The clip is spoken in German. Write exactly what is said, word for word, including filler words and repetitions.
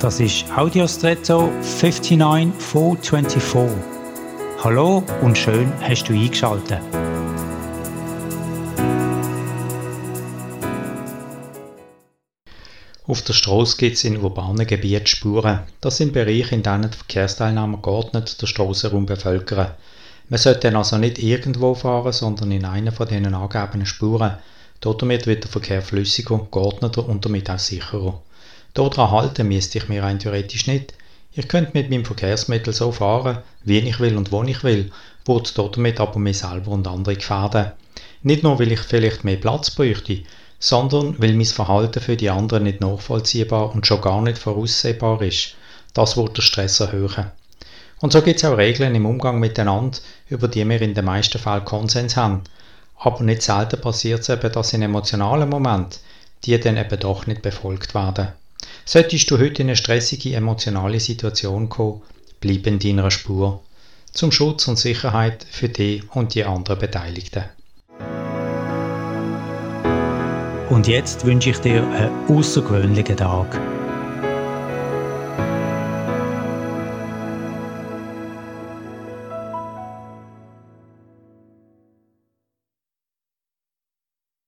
Das ist Audiostretto neunundfünfzig vier vierundzwanzig. Hallo und schön hast du eingeschaltet. Auf der Strasse gibt es in urbanen Gebieten Spuren. Das sind Bereiche, in denen die Verkehrsteilnehmer geordnet den Strassenraum bevölkern. Man sollte dann also nicht irgendwo fahren, sondern in einer von diesen angegebenen Spuren. Damit wird der Verkehr flüssiger, geordneter und damit auch sicherer. Daran halten müsste ich mir rein theoretisch nicht. Ich könnte mit meinem Verkehrsmittel so fahren, wie ich will und wo ich will, würde damit aber mich selber und andere gefährden. Nicht nur, weil ich vielleicht mehr Platz bräuchte, sondern weil mein Verhalten für die anderen nicht nachvollziehbar und schon gar nicht voraussehbar ist. Das würde den Stress erhöhen. Und so gibt es auch Regeln im Umgang miteinander, über die wir in den meisten Fällen Konsens haben. Aber nicht selten passiert es eben, dass in emotionalen Momenten die dann eben doch nicht befolgt werden. Solltest du heute in eine stressige emotionale Situation kommen, bleib in deiner Spur. Zum Schutz und Sicherheit für dich und die anderen Beteiligten. Und jetzt wünsche ich dir einen außergewöhnlichen Tag.